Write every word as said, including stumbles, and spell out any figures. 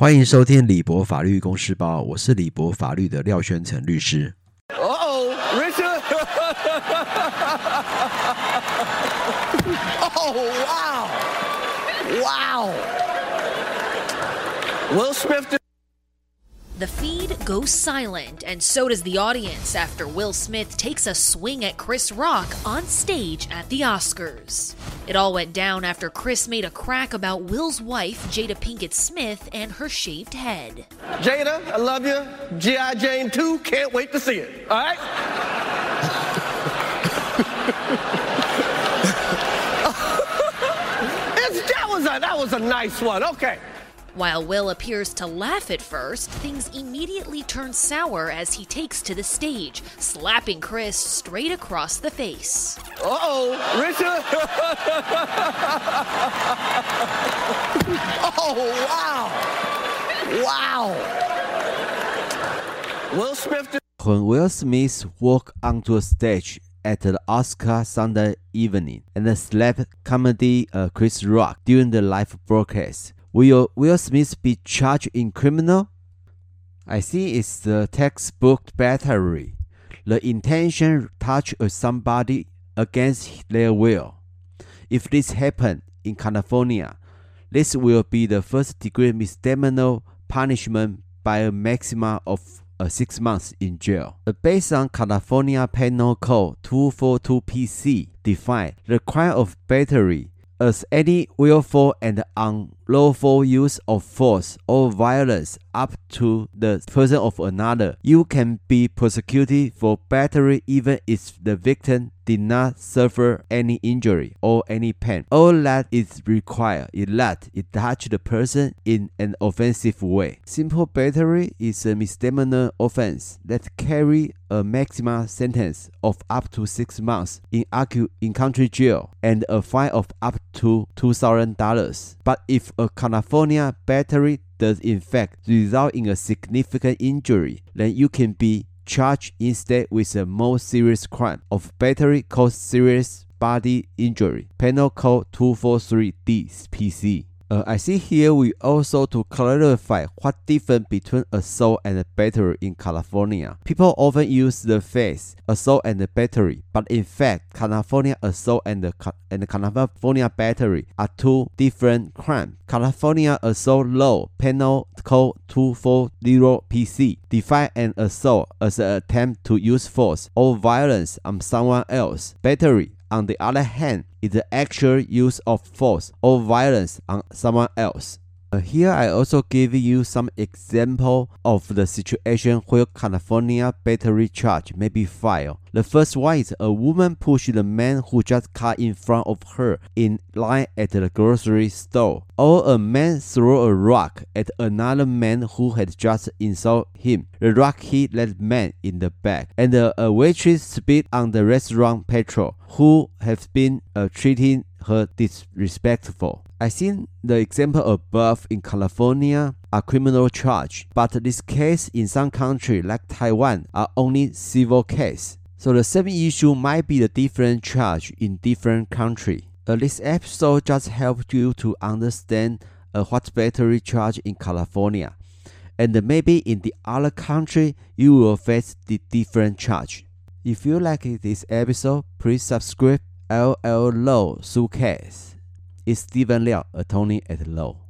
欢迎收听李博法律公事包，我是李博法律的廖宣成律师。哦哦 ，Richard， 哦哇，哇 ，Will Smith。The feed goes silent, and so does the audience after Will Smith takes a swing at Chris Rock on stage at the Oscars. It all went down after Chris made a crack about Will's wife, Jada Pinkett Smith, and her shaved head. Jada, I love you. G I Jane two, can't wait to see it, all right? it's, that, was a, that was a nice one, okay.While Will appears to laugh at first, things immediately turn sour as he takes to the stage, slapping Chris straight across the face. Uh-oh, Richard! oh, wow! Wow! Will Smith... When Will Smith walked onto a stage at the Oscar Sunday evening and slapped comedy uh, Chris Rock during the live broadcast,Will Will Smith be charged in criminal? I think it's the textbook battery, the intention touch of somebody against their will. If this happens in California, this will be the first-degree misdemeanor punishment by a maximum of uh, six months in jail. Based on California Penal Code two forty-two P C, defines the crime of battery.As any willful and unlawful use of force or violence up to the person of another, you can be prosecuted for battery even if the victim did not suffer any injury or any pain. All that is required is that it touch the person in an offensive way. Simple battery is a misdemeanor offense that carries a maximum sentence of up to six months in, in county jail and a fine of up to two thousand dollars. But if a California battery does in fact result in a significant injury, then you can be charged instead with a more serious crime of battery called serious bodily injury, Penal Code two forty-three D P C.Uh, I think here we also to clarify what difference between assault and battery in California. People often use the phrase assault and battery, but in fact, California assault and, the, and the California battery are two different crimes. California assault law, Penal Code two forty P C, defines an assault as an attempt to use force or violence on someone else. Battery.On the other hand, is the actual use of force or violence on someone else.、Uh, here I also give you some example of the situation where California battery charge may be filed. The first one is a woman pushed the man who just cut in front of her in line at the grocery store, or a man threw a rock at another man who had just insulted him. The rock hit that man in the back, and a, a waitress spit on the restaurant patrol.Who have been、uh, treating her disrespectful. I think the example above in California are criminal charge, but this case in some country like Taiwan are only civil case. So the same issue might be the different charge in different country.、Uh, this episode just helped you to understand、uh, what battery charge in California. And maybe in the other country, you will face the different charge.If you like this episode, please subscribe L L Law Suitcase. It's Stephen Leo, attorney at law.